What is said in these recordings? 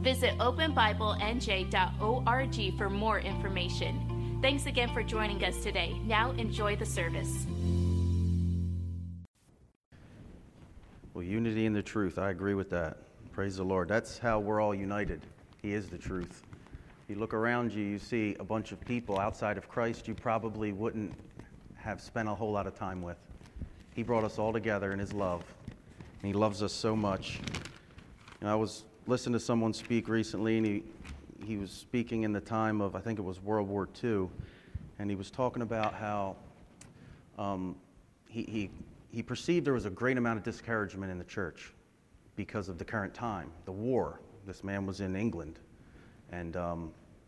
Visit openbiblenj.org for more information. Thanks again for joining us today. Now enjoy the service. Well, unity in the truth. I agree with that. Praise the Lord. That's how we're all united. He is the truth. You look around you, you see a bunch of people outside of Christ you probably wouldn't have spent a whole lot of time with. He brought us all together in His love, and He loves us so much. And I was listening to someone speak recently, and he was speaking in the time of, I think it was World War II, and he was talking about how he perceived there was a great amount of discouragement in the church because of the current time, the war. This man was in England, and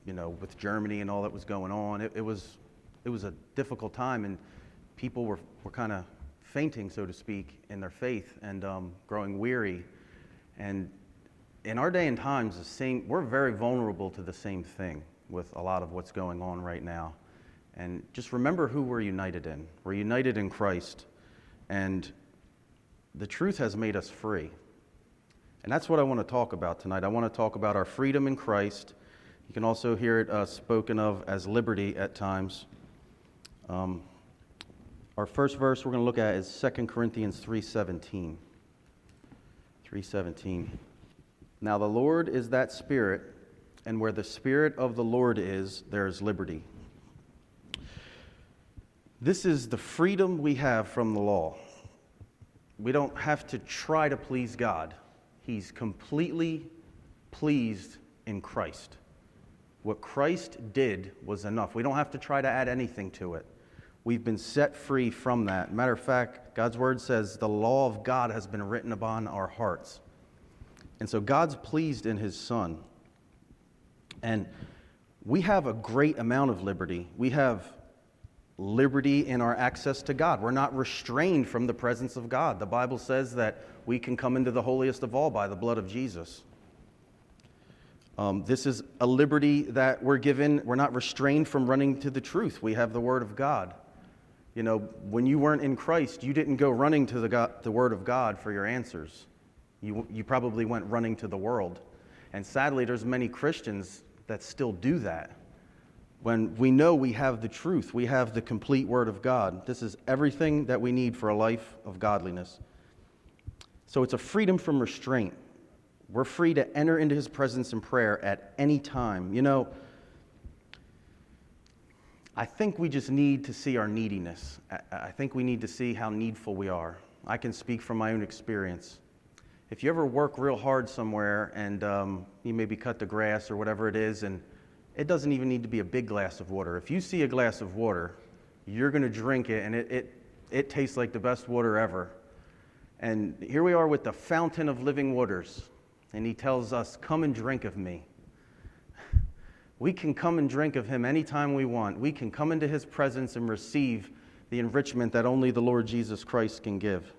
with Germany and all that was going on, it was a difficult time, and people were kind of fainting, so to speak, in their faith and growing weary. And in our day and times, we're very vulnerable to the same thing with a lot of what's going on right now. And just remember who we're united in. We're united in Christ, and the truth has made us free. And that's what I want to talk about tonight. I want to talk about our freedom in Christ. You can also hear it spoken of as liberty at times. Our first verse we're going to look at is 2 Corinthians 3:17. 3:17. Now the Lord is that Spirit, and where the Spirit of the Lord is, there is liberty. This is the freedom we have from the law. We don't have to try to please God. He's completely pleased in Christ. What Christ did was enough. We don't have to try to add anything to it. We've been set free from that. Matter of fact, God's word says the law of God has been written upon our hearts. And so God's pleased in His Son. And we have a great amount of liberty. We have liberty in our access to God. We're not restrained from the presence of God. The Bible says that we can come into the holiest of all by the blood of Jesus. This is a liberty that we're given. We're not restrained from running to the truth. We have the Word of God. When you weren't in Christ, you didn't go running to the Word of God for your answers. You probably went running to the world. And sadly, there's many Christians that still do that. When we know we have the truth, we have the complete Word of God. This is everything that we need for a life of godliness. So it's a freedom from restraint. We're free to enter into His presence in prayer at any time. I think we just need to see our neediness. I think we need to see how needful we are. I can speak from my own experience. If you ever work real hard somewhere and you maybe cut the grass or whatever it is, and it doesn't even need to be a big glass of water. If you see a glass of water, you're going to drink it, and it tastes like the best water ever. And here we are with the fountain of living waters, and He tells us, come and drink of me. We can come and drink of Him anytime we want. We can come into His presence and receive the enrichment that only the Lord Jesus Christ can give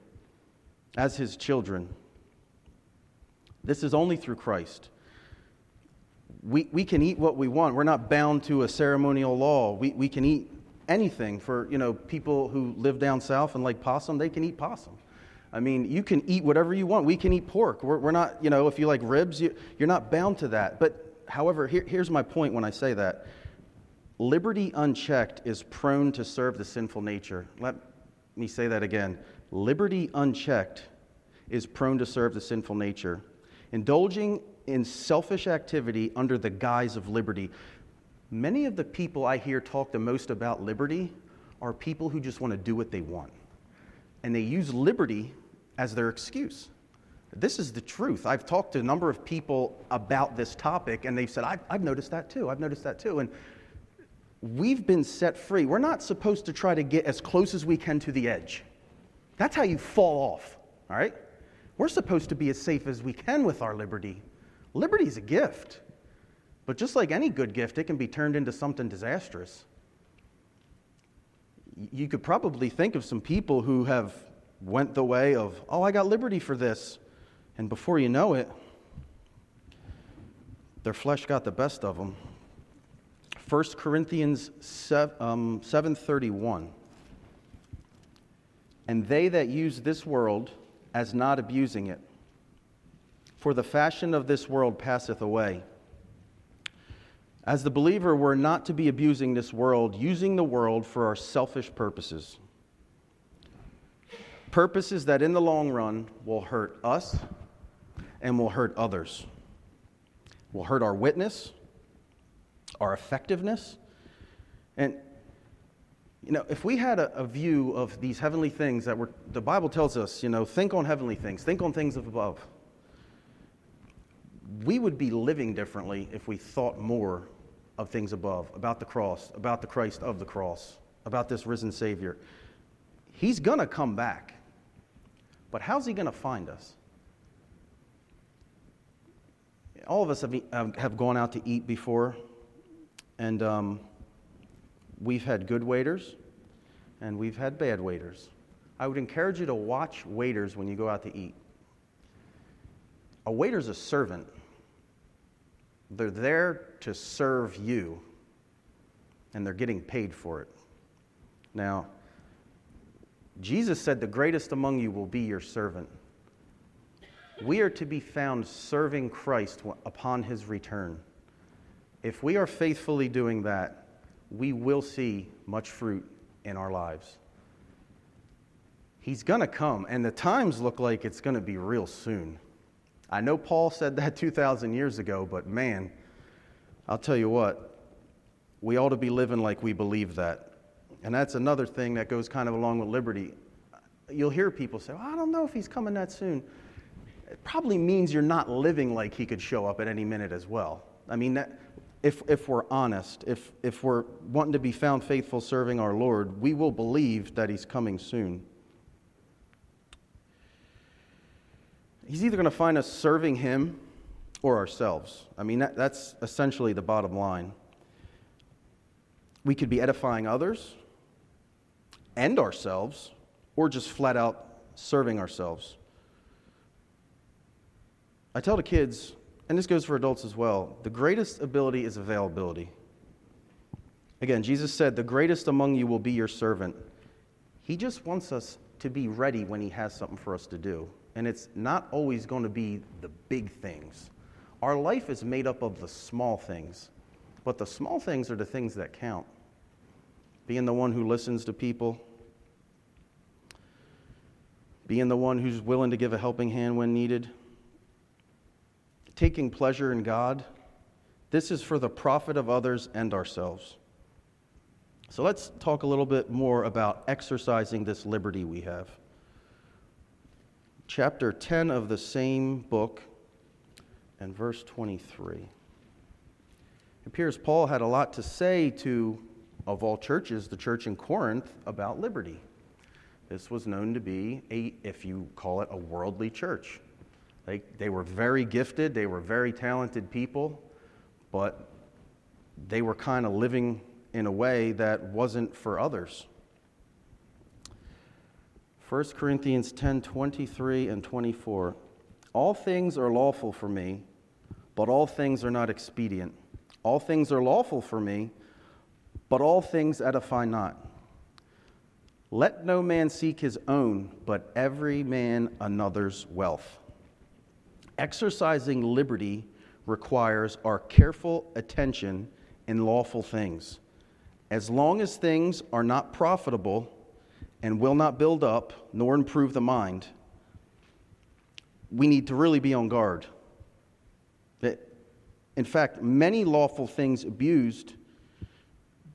as His children. This is only through Christ. We can eat what we want. We're not bound to a ceremonial law. We can eat anything. For people who live down south and like possum, they can eat possum. I mean, you can eat whatever you want. We can eat pork. We're not, if you like ribs, you're not bound to that. But however, here's my point when I say that. Liberty unchecked is prone to serve the sinful nature. Let me say that again. Liberty unchecked is prone to serve the sinful nature. Indulging in selfish activity under the guise of liberty. Many of the people I hear talk the most about liberty are people who just want to do what they want. And they use liberty as their excuse. This is the truth. I've talked to a number of people about this topic, and they've said, I've noticed that too. I've noticed that too. And we've been set free. We're not supposed to try to get as close as we can to the edge. That's how you fall off, all right? We're supposed to be as safe as we can with our liberty. Liberty is a gift. But just like any good gift, it can be turned into something disastrous. You could probably think of some people who have went the way of, oh, I got liberty for this. And before you know it, their flesh got the best of them. 1 Corinthians 7:31. And they that use this world as not abusing it. For the fashion of this world passeth away. As the believer, we're not to be abusing this world, using the world for our selfish purposes. Purposes that in the long run will hurt us and will hurt others. Will hurt our witness, our effectiveness. And, you know, if we had a view of these heavenly things that the Bible tells us, you know, think on heavenly things, think on things of above. We would be living differently if we thought more of things above, about the cross, about the Christ of the cross, about this risen Savior. He's going to come back, but how's he going to find us? All of us have gone out to eat before, and we've had good waiters, and we've had bad waiters. I would encourage you to watch waiters when you go out to eat. A waiter's a servant. They're there to serve you, and they're getting paid for it. Now, Jesus said the greatest among you will be your servant. We are to be found serving Christ upon his return. If we are faithfully doing that, we will see much fruit in our lives. He's going to come, and the times look like it's going to be real soon. I know Paul said that 2,000 years ago, but man, I'll tell you what, we ought to be living like we believe that. And that's another thing that goes kind of along with liberty. You'll hear people say, well, I don't know if he's coming that soon. It probably means you're not living like he could show up at any minute as well. I mean, that, if we're honest, if we're wanting to be found faithful serving our Lord, we will believe that he's coming soon. He's either going to find us serving him or ourselves. I mean, that's essentially the bottom line. We could be edifying others and ourselves, or just flat out serving ourselves. I tell the kids, and this goes for adults as well, the greatest ability is availability. Again, Jesus said, the greatest among you will be your servant. He just wants us to be ready when he has something for us to do. And it's not always going to be the big things. Our life is made up of the small things. But the small things are the things that count. Being the one who listens to people. Being the one who's willing to give a helping hand when needed. Taking pleasure in God. This is for the profit of others and ourselves. So let's talk a little bit more about exercising this liberty we have. Chapter 10 of the same book and verse 23. It appears Paul had a lot to say to, of all churches, the church in Corinth about liberty. This was known to be, if you call it, a worldly church. They were very gifted, they were very talented people, but they were kind of living in a way that wasn't for others. 1 Corinthians 10:23 and 24. All things are lawful for me, but all things are not expedient. All things are lawful for me, but all things edify not. Let no man seek his own, but every man another's wealth. Exercising liberty requires our careful attention in lawful things. As long as things are not profitable and will not build up nor improve the mind, we need to really be on guard. In fact, many lawful things abused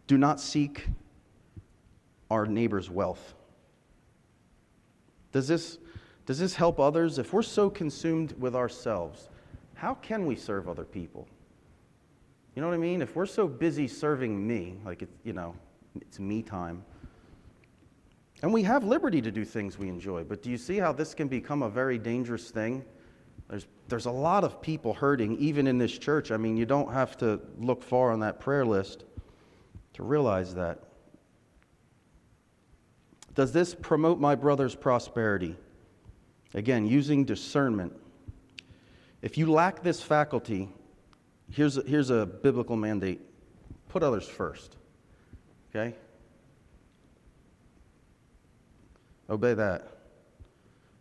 do not seek our neighbor's wealth. Does this help others? If we're so consumed with ourselves, how can we serve other people? You know what I mean? If we're so busy serving me, like it's me time. And we have liberty to do things we enjoy, but do you see how this can become a very dangerous thing? There's a lot of people hurting, even in this church. I mean, you don't have to look far on that prayer list to realize that. Does this promote my brother's prosperity? Again, using discernment. If you lack this faculty, here's a biblical mandate. Put others first. Okay? Obey that.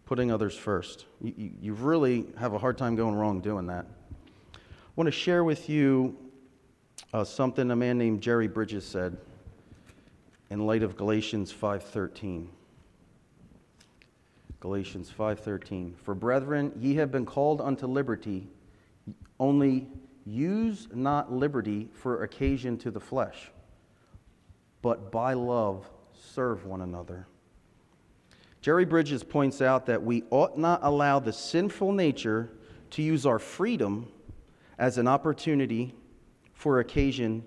Putting others first. You really have a hard time going wrong doing that. I want to share with you something a man named Jerry Bridges said in light of Galatians 5:13. Galatians 5:13. For brethren, ye have been called unto liberty, only use not liberty for occasion to the flesh, but by love serve one another. Jerry Bridges points out that we ought not allow the sinful nature to use our freedom as an opportunity for occasion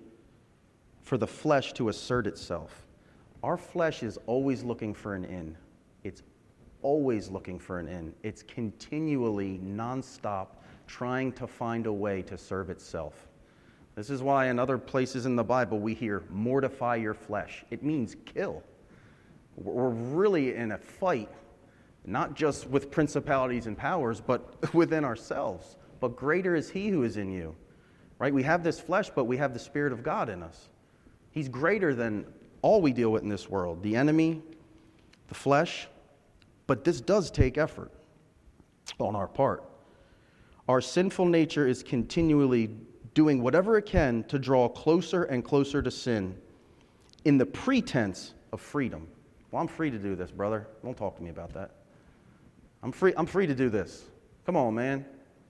for the flesh to assert itself. Our flesh is always looking for an in. It's always looking for an in. It's continually, nonstop, trying to find a way to serve itself. This is why in other places in the Bible we hear, mortify your flesh. It means kill. We're really in a fight, not just with principalities and powers, but within ourselves. But greater is he who is in you, right? We have this flesh, but we have the Spirit of God in us. He's greater than all we deal with in this world, the enemy, the flesh. But this does take effort on our part. Our sinful nature is continually doing whatever it can to draw closer and closer to sin in the pretense of freedom. Well, I'm free to do this, brother. Don't talk to me about that. I'm free to do this. Come on, man.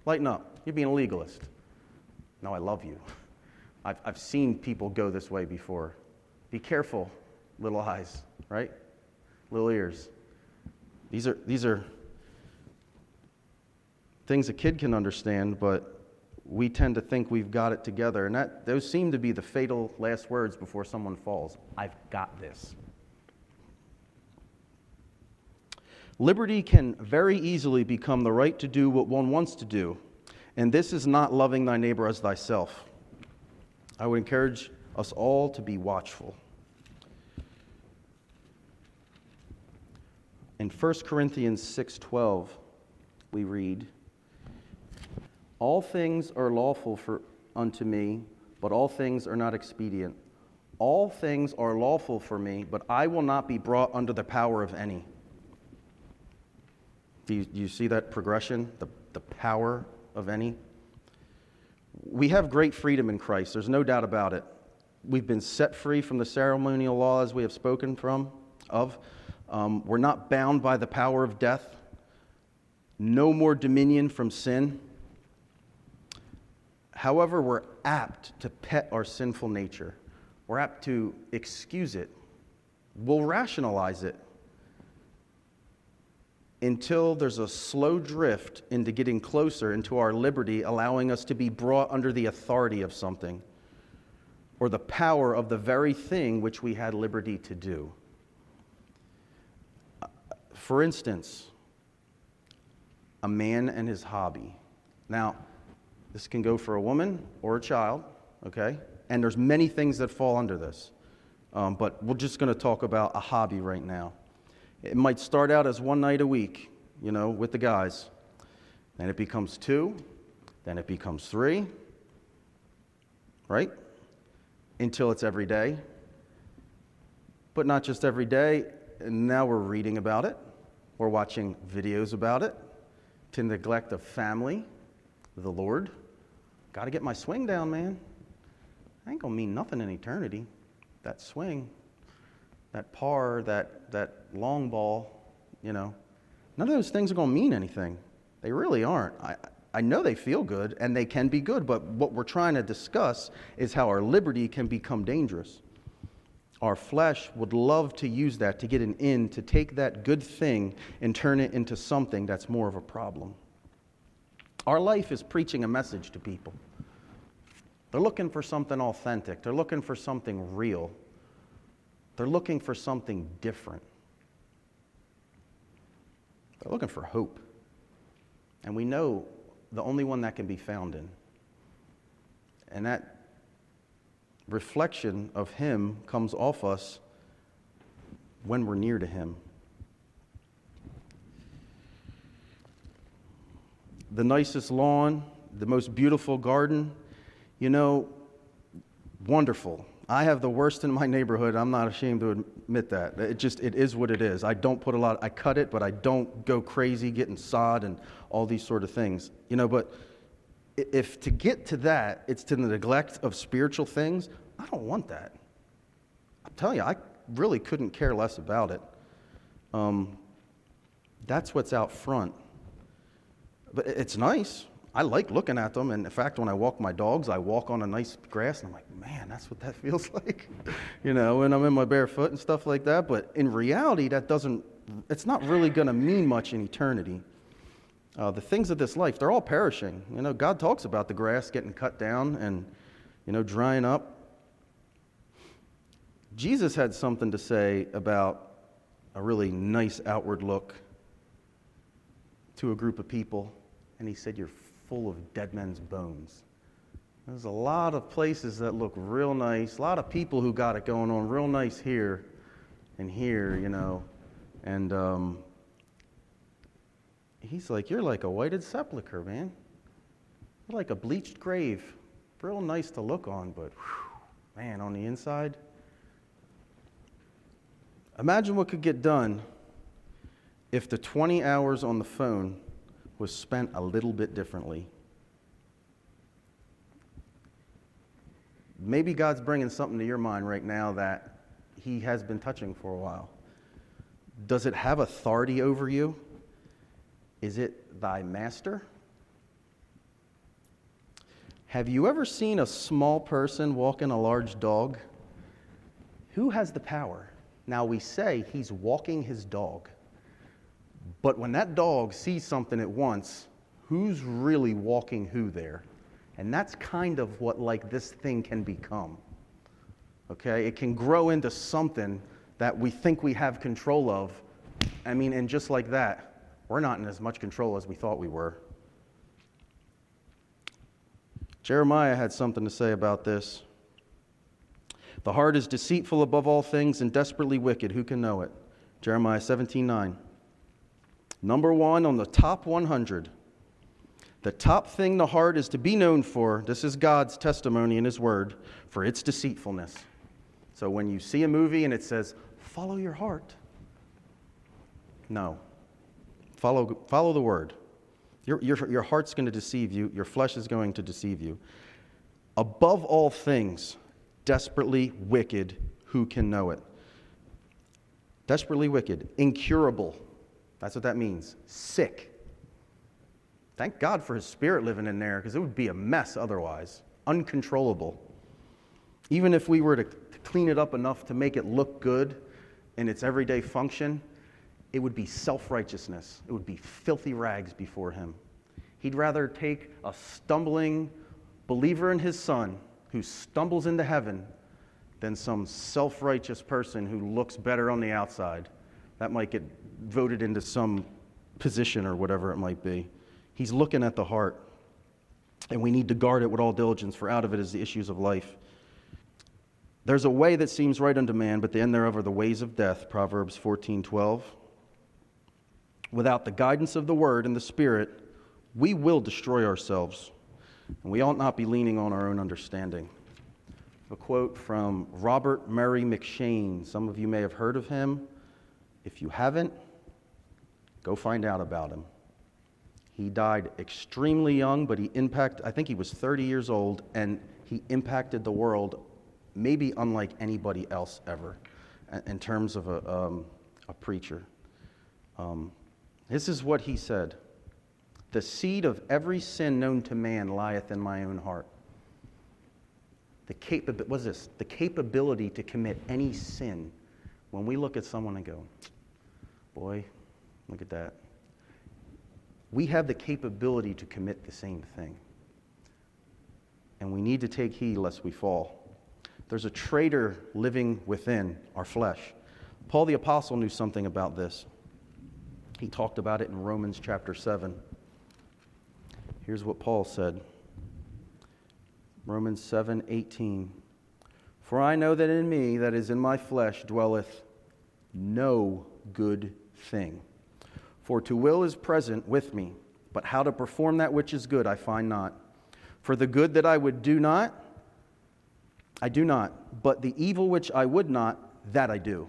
Lighten up. You're being a legalist. No, I love you. I've seen people go this way before. Be careful, little eyes, right? Little ears. These are things a kid can understand, but we tend to think we've got it together. And those seem to be the fatal last words before someone falls. I've got this. Liberty can very easily become the right to do what one wants to do, and this is not loving thy neighbor as thyself. I would encourage us all to be watchful. In 1 Corinthians 6:12, we read, all things are lawful unto me, but all things are not expedient. All things are lawful for me, but I will not be brought under the power of any. Do you see that progression? The power of any? We have great freedom in Christ. There's no doubt about it. We've been set free from the ceremonial laws we have spoken of. We're not bound by the power of death. No more dominion from sin. However, we're apt to pet our sinful nature. We're apt to excuse it. We'll rationalize it, until there's a slow drift into getting closer into our liberty, allowing us to be brought under the authority of something or the power of the very thing which we had liberty to do. For instance, a man and his hobby. Now, this can go for a woman or a child, okay? And there's many things that fall under this. But we're just going to talk about a hobby right now. It might start out as one night a week, you know, with the guys. Then it becomes two. Then it becomes three. Right? Until it's every day. But not just every day. Now we're reading about it. We're watching videos about it. To neglect of family, the Lord. Got to get my swing down, man. I ain't going to mean nothing in eternity. That swing. That par, that long ball, you know, none of those things are going to mean anything. They really aren't. I know they feel good, and they can be good, but what we're trying to discuss is how our liberty can become dangerous. Our flesh would love to use that to get an in, to take that good thing and turn it into something that's more of a problem. Our life is preaching a message to people. They're looking for something authentic. They're looking for something real. They're looking for something different. They're looking for hope. And we know the only one that can be found in. And that reflection of Him comes off us when we're near to Him. The nicest lawn, the most beautiful garden, you know, wonderful. I have the worst in my neighborhood. I'm not ashamed to admit that. It is what it is. I don't put a lot, I cut it, but I don't go crazy getting sod and all these sort of things. You know, but if to get to that, it's to the neglect of spiritual things, I don't want that. I'm telling you, I really couldn't care less about it. That's what's out front. But it's nice. I like looking at them. And in fact, when I walk my dogs, I walk on a nice grass and I'm like, man, that's what that feels like. You know, and I'm in my bare foot and stuff like that. But in reality, it's not really going to mean much in eternity. The things of this life, they're all perishing. You know, God talks about the grass getting cut down and, you know, drying up. Jesus had something to say about a really nice outward look to a group of people. And He said, "You're full of dead men's bones." There's a lot of places that look real nice, a lot of people who got it going on real nice here and here, you know. And He's like, "You're like a whited sepulcher, man. You're like a bleached grave. Real nice to look on, but whew, man, on the inside." Imagine what could get done if the 20 hours on the phone was spent a little bit differently. Maybe God's bringing something to your mind right now that He has been touching for a while. Does it have authority over you? Is it thy master? Have you ever seen a small person walking a large dog? Who has the power? Now we say he's walking his dog. But when that dog sees something at once, who's really walking who there? And that's kind of what like this thing can become. Okay? It can grow into something that we think we have control of. I mean, and just like that, we're not in as much control as we thought we were. Jeremiah had something to say about this. The heart is deceitful above all things and desperately wicked. Who can know it? Jeremiah 17:9. Number one on the top 100. The top thing the heart is to be known for, this is God's testimony in His Word, for its deceitfulness. So when you see a movie and it says, follow your heart. No. Follow the Word. Your heart's going to deceive you. Your flesh is going to deceive you. Above all things, desperately wicked, who can know it? Desperately wicked, incurable. That's what that means. Sick. Thank God for His Spirit living in there, because it would be a mess otherwise. Uncontrollable. Even if we were to clean it up enough to make it look good in its everyday function, it would be self-righteousness. It would be filthy rags before Him. He'd rather take a stumbling believer in His Son who stumbles into heaven than some self-righteous person who looks better on the outside. That might get voted into some position or whatever it might be. He's looking at the heart, and we need to guard it with all diligence, for out of it is the issues of life. There's a way that seems right unto man, but the end thereof are the ways of death, Proverbs 14:12. Without the guidance of the Word and the Spirit, we will destroy ourselves, and we ought not be leaning on our own understanding. A quote from Robert Murray McShane. Some of you may have heard of him. If you haven't, go find out about him. He died extremely young, but I think he was 30 years old, and he impacted the world maybe unlike anybody else ever in terms of a preacher. This is what he said. The seed of every sin known to man lieth in my own heart. The capability to commit any sin. When we look at someone and go, boy, look at that. We have the capability to commit the same thing. And we need to take heed lest we fall. There's a traitor living within our flesh. Paul the Apostle knew something about this. He talked about it in Romans chapter 7. Here's what Paul said. Romans 7:18. For I know that in me, that is in my flesh, dwelleth no good thing. For to will is present with me, but how to perform that which is good I find not. For the good that I would do not, I do not, but the evil which I would not, that I do.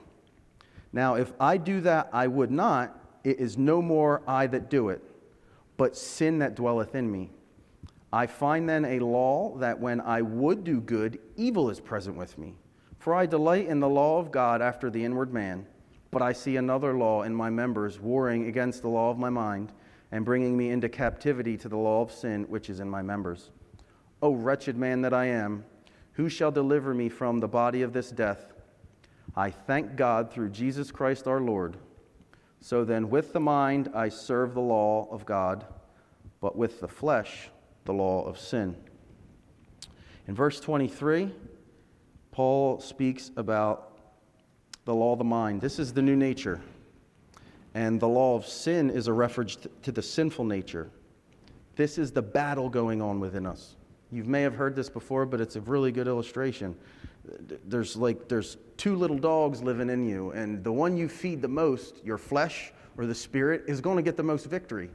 Now if I do that I would not, it is no more I that do it, but sin that dwelleth in me. I find then a law that when I would do good, evil is present with me. For I delight in the law of God after the inward man, but I see another law in my members, warring against the law of my mind, and bringing me into captivity to the law of sin which is in my members. O wretched man that I am, who shall deliver me from the body of this death? I thank God through Jesus Christ our Lord. So then with the mind I serve the law of God, but with the flesh the law of sin. In verse 23, Paul speaks about the law of the mind. This is the new nature. And the law of sin is a reference to the sinful nature. This is the battle going on within us. You may have heard this before, but it's a really good illustration. There's two little dogs living in you, and the one you feed the most, your flesh or the spirit, is going to get the most victory.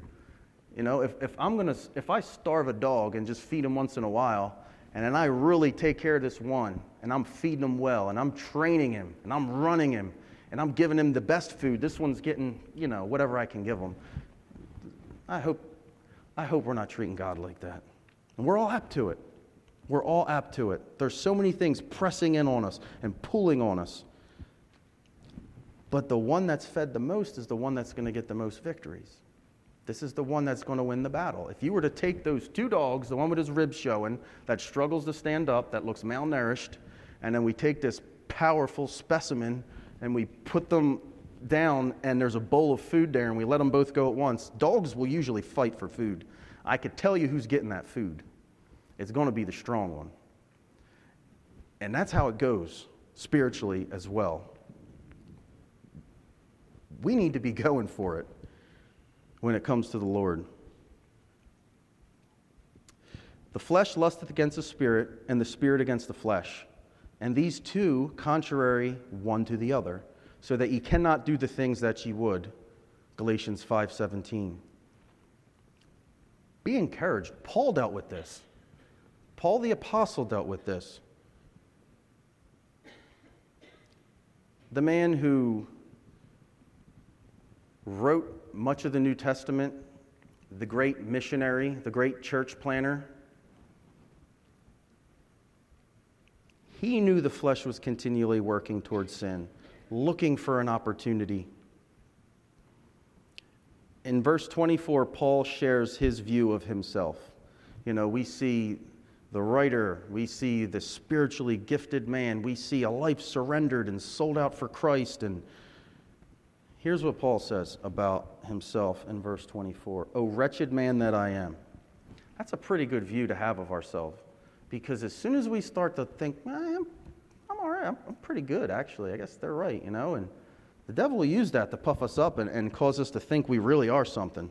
You know, if I starve a dog and just feed him once in a while, and then I really take care of this one, and I'm feeding him well, and I'm training him, and I'm running him, and I'm giving him the best food. This one's getting, you know, whatever I can give him. I hope we're not treating God like that. And we're all apt to it. We're all apt to it. There's so many things pressing in on us and pulling on us. But the one that's fed the most is the one that's going to get the most victories. This is the one that's going to win the battle. If you were to take those two dogs, the one with his ribs showing, that struggles to stand up, that looks malnourished, and then we take this powerful specimen and we put them down and there's a bowl of food there and we let them both go at once, dogs will usually fight for food. I could tell you who's getting that food. It's going to be the strong one. And that's how it goes spiritually as well. We need to be going for it when it comes to the Lord. The flesh lusteth against the spirit, and the spirit against the flesh. And these two contrary one to the other, so that ye cannot do the things that ye would. Galatians 5:17. Be encouraged. Paul dealt with this. Paul the apostle dealt with this. The man who wrote much of the New Testament, the great missionary, the great church planner, he knew the flesh was continually working towards sin, looking for an opportunity. In verse 24, Paul shares his view of himself. You know, we see the writer, we see the spiritually gifted man, we see a life surrendered and sold out for Christ. And here's what Paul says about himself in verse 24. O wretched man that I am. That's a pretty good view to have of ourselves. Because as soon as we start to think, I'm all right, I'm pretty good actually, I guess they're right, you know. And the devil will use that to puff us up and cause us to think we really are something.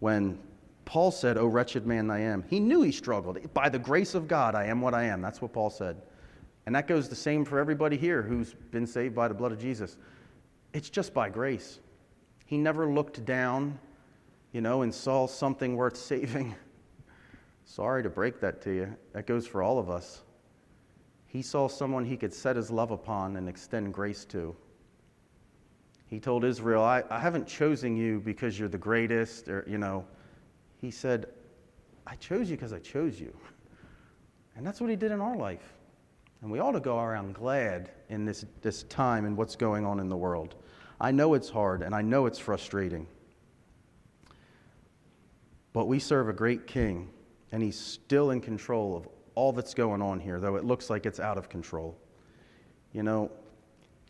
When Paul said, O wretched man I am, he knew he struggled. By the grace of God, I am what I am. That's what Paul said. And that goes the same for everybody here who's been saved by the blood of Jesus. It's just by grace. He never looked down, you know, and saw something worth saving. Sorry to break that to you. That goes for all of us. He saw someone he could set his love upon and extend grace to. He told Israel, I haven't chosen you because you're the greatest, or, you know. He said, I chose you because I chose you. And that's what he did in our life. And we ought to go around glad in this time and what's going on in the world. I know it's hard, and I know it's frustrating. But we serve a great king, and he's still in control of all that's going on here, though it looks like it's out of control. You know,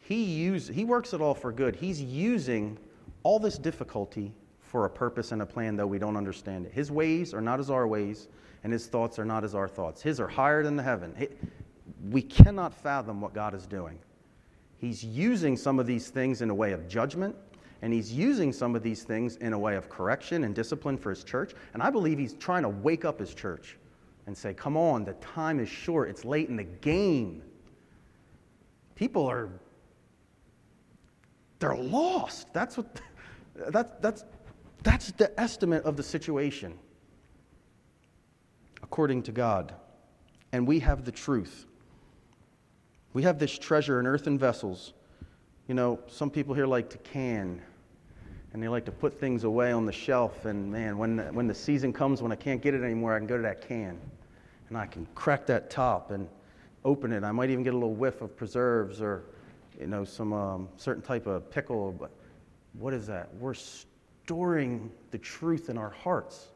he works it all for good. He's using all this difficulty for a purpose and a plan, though we don't understand it. His ways are not as our ways, and his thoughts are not as our thoughts. His are higher than the heaven. We cannot fathom what God is doing. He's using some of these things in a way of judgment, And he's using some of these things in a way of correction and discipline for his church. And I believe he's trying to wake up his church and say, come on, the time is short. It's late in the game. People are, they're lost. That's the estimate of the situation, according to God. And we have the truth. We have this treasure in earthen vessels. You know, some people here like to can, and they like to put things away on the shelf, and man, when the season comes when I can't get it anymore, I can go to that can, and I can crack that top and open it. I might even get a little whiff of preserves or, you know, some certain type of pickle. But what is that? We're storing the truth in our hearts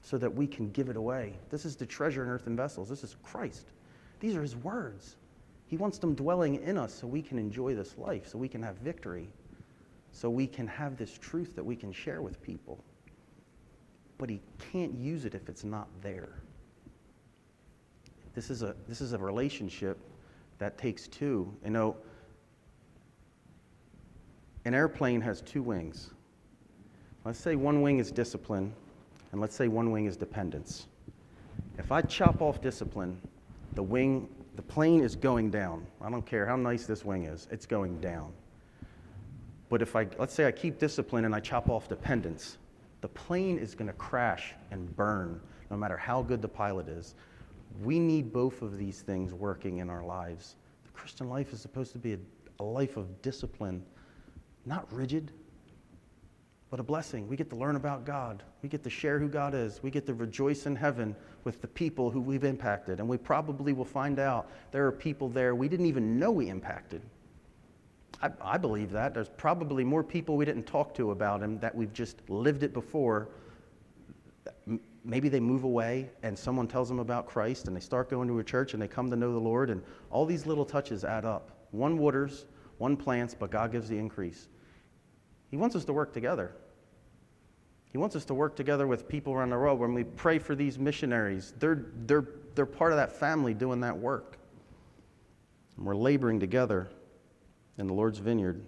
so that we can give it away. This is the treasure in earthen vessels. This is Christ. These are his words. He wants them dwelling in us so we can enjoy this life, so we can have victory, so we can have this truth that we can share with people. But he can't use it if it's not there. This is a relationship that takes two. You know, an airplane has two wings. Let's say one wing is discipline, and let's say one wing is dependence. If I chop off discipline, the plane is going down. I don't care how nice this wing is, it's going down. But if let's say I keep discipline and I chop off dependence, the plane is going to crash and burn, no matter how good the pilot is. We need both of these things working in our lives. The Christian life is supposed to be a life of discipline, not rigid, but a blessing. We get to learn about God. We get to share who God is. We get to rejoice in heaven with the people who we've impacted. And we probably will find out there are people there we didn't even know we impacted. I believe that. There's probably more people we didn't talk to about him that we've just lived it before. Maybe they move away and someone tells them about Christ and they start going to a church and they come to know the Lord, and all these little touches add up. One waters, one plants, but God gives the increase. He wants us to work together. He wants us to work together with people around the world. When we pray for these missionaries, they're part of that family doing that work. And we're laboring together in the Lord's vineyard.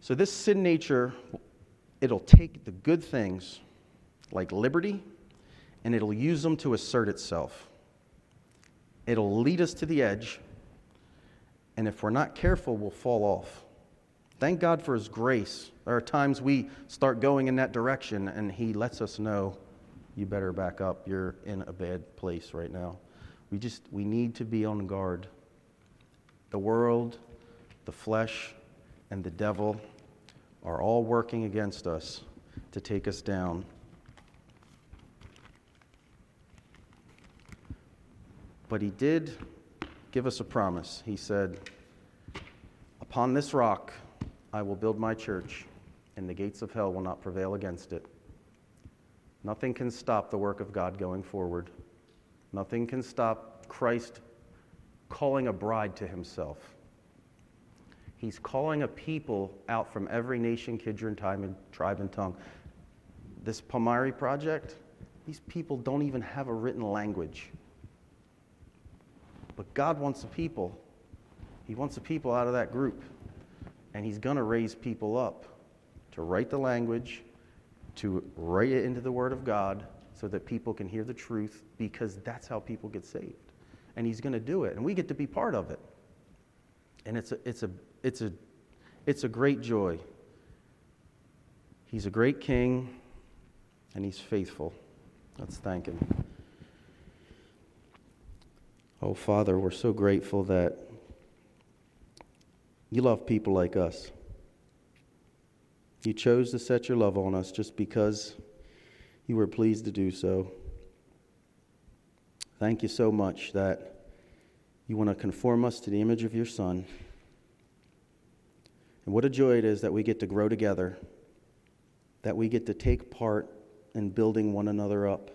So this sin nature, it'll take the good things like liberty, and it'll use them to assert itself. It'll lead us to the edge, and if we're not careful, we'll fall off. Thank God for his grace. There are times we start going in that direction and he lets us know, you better back up. You're in a bad place right now. We need to be on guard. The world, the flesh, and the devil are all working against us to take us down. But he did give us a promise. He said, upon this rock I will build my church, and the gates of hell will not prevail against it. Nothing can stop the work of God going forward. Nothing can stop Christ calling a bride to himself. He's calling a people out from every nation, kindred, tribe, and tongue. This Palmyra project, these people don't even have a written language. But God wants a people. He wants a people out of that group. And he's going to raise people up to write the language, to write it into the Word of God so that people can hear the truth, because that's how people get saved. And he's going to do it, and we get to be part of it. And it's a great joy. He's a great king, and he's faithful. Let's thank him. Oh, Father, we're so grateful that you love people like us. You chose to set your love on us just because you were pleased to do so. Thank you so much that you want to conform us to the image of your Son. And what a joy it is that we get to grow together, that we get to take part in building one another up,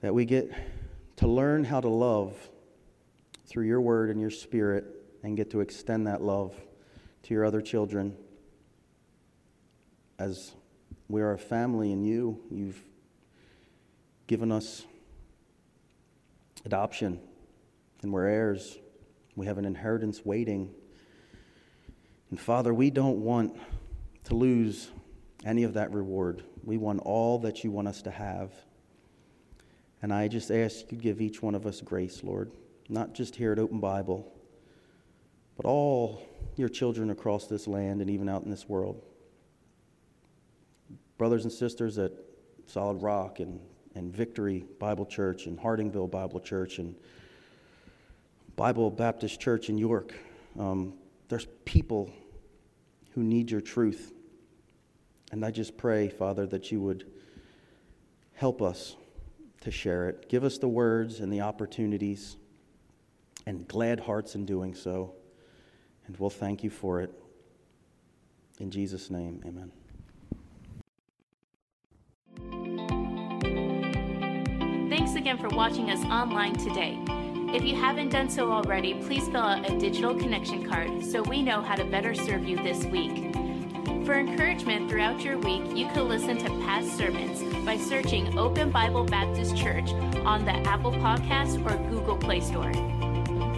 that we get to learn how to love through your word and your spirit, and get to extend that love to your other children. As we are a family in you, you've given us adoption, and we're heirs. We have an inheritance waiting. And Father, we don't want to lose any of that reward. We want all that you want us to have. And I just ask you to give each one of us grace, Lord, not just here at Open Bible, but all your children across this land and even out in this world. Brothers and sisters at Solid Rock and Victory Bible Church and Hardingville Bible Church and Bible Baptist Church in York. There's people who need your truth. And I just pray, Father, that you would help us to share it. Give us the words and the opportunities and glad hearts in doing so. And we'll thank you for it. In Jesus' name, amen. Thanks again for watching us online today. If you haven't done so already, please fill out a digital connection card so we know how to better serve you this week. For encouragement throughout your week, you can listen to past sermons by searching Open Bible Baptist Church on the Apple Podcast or Google Play Store.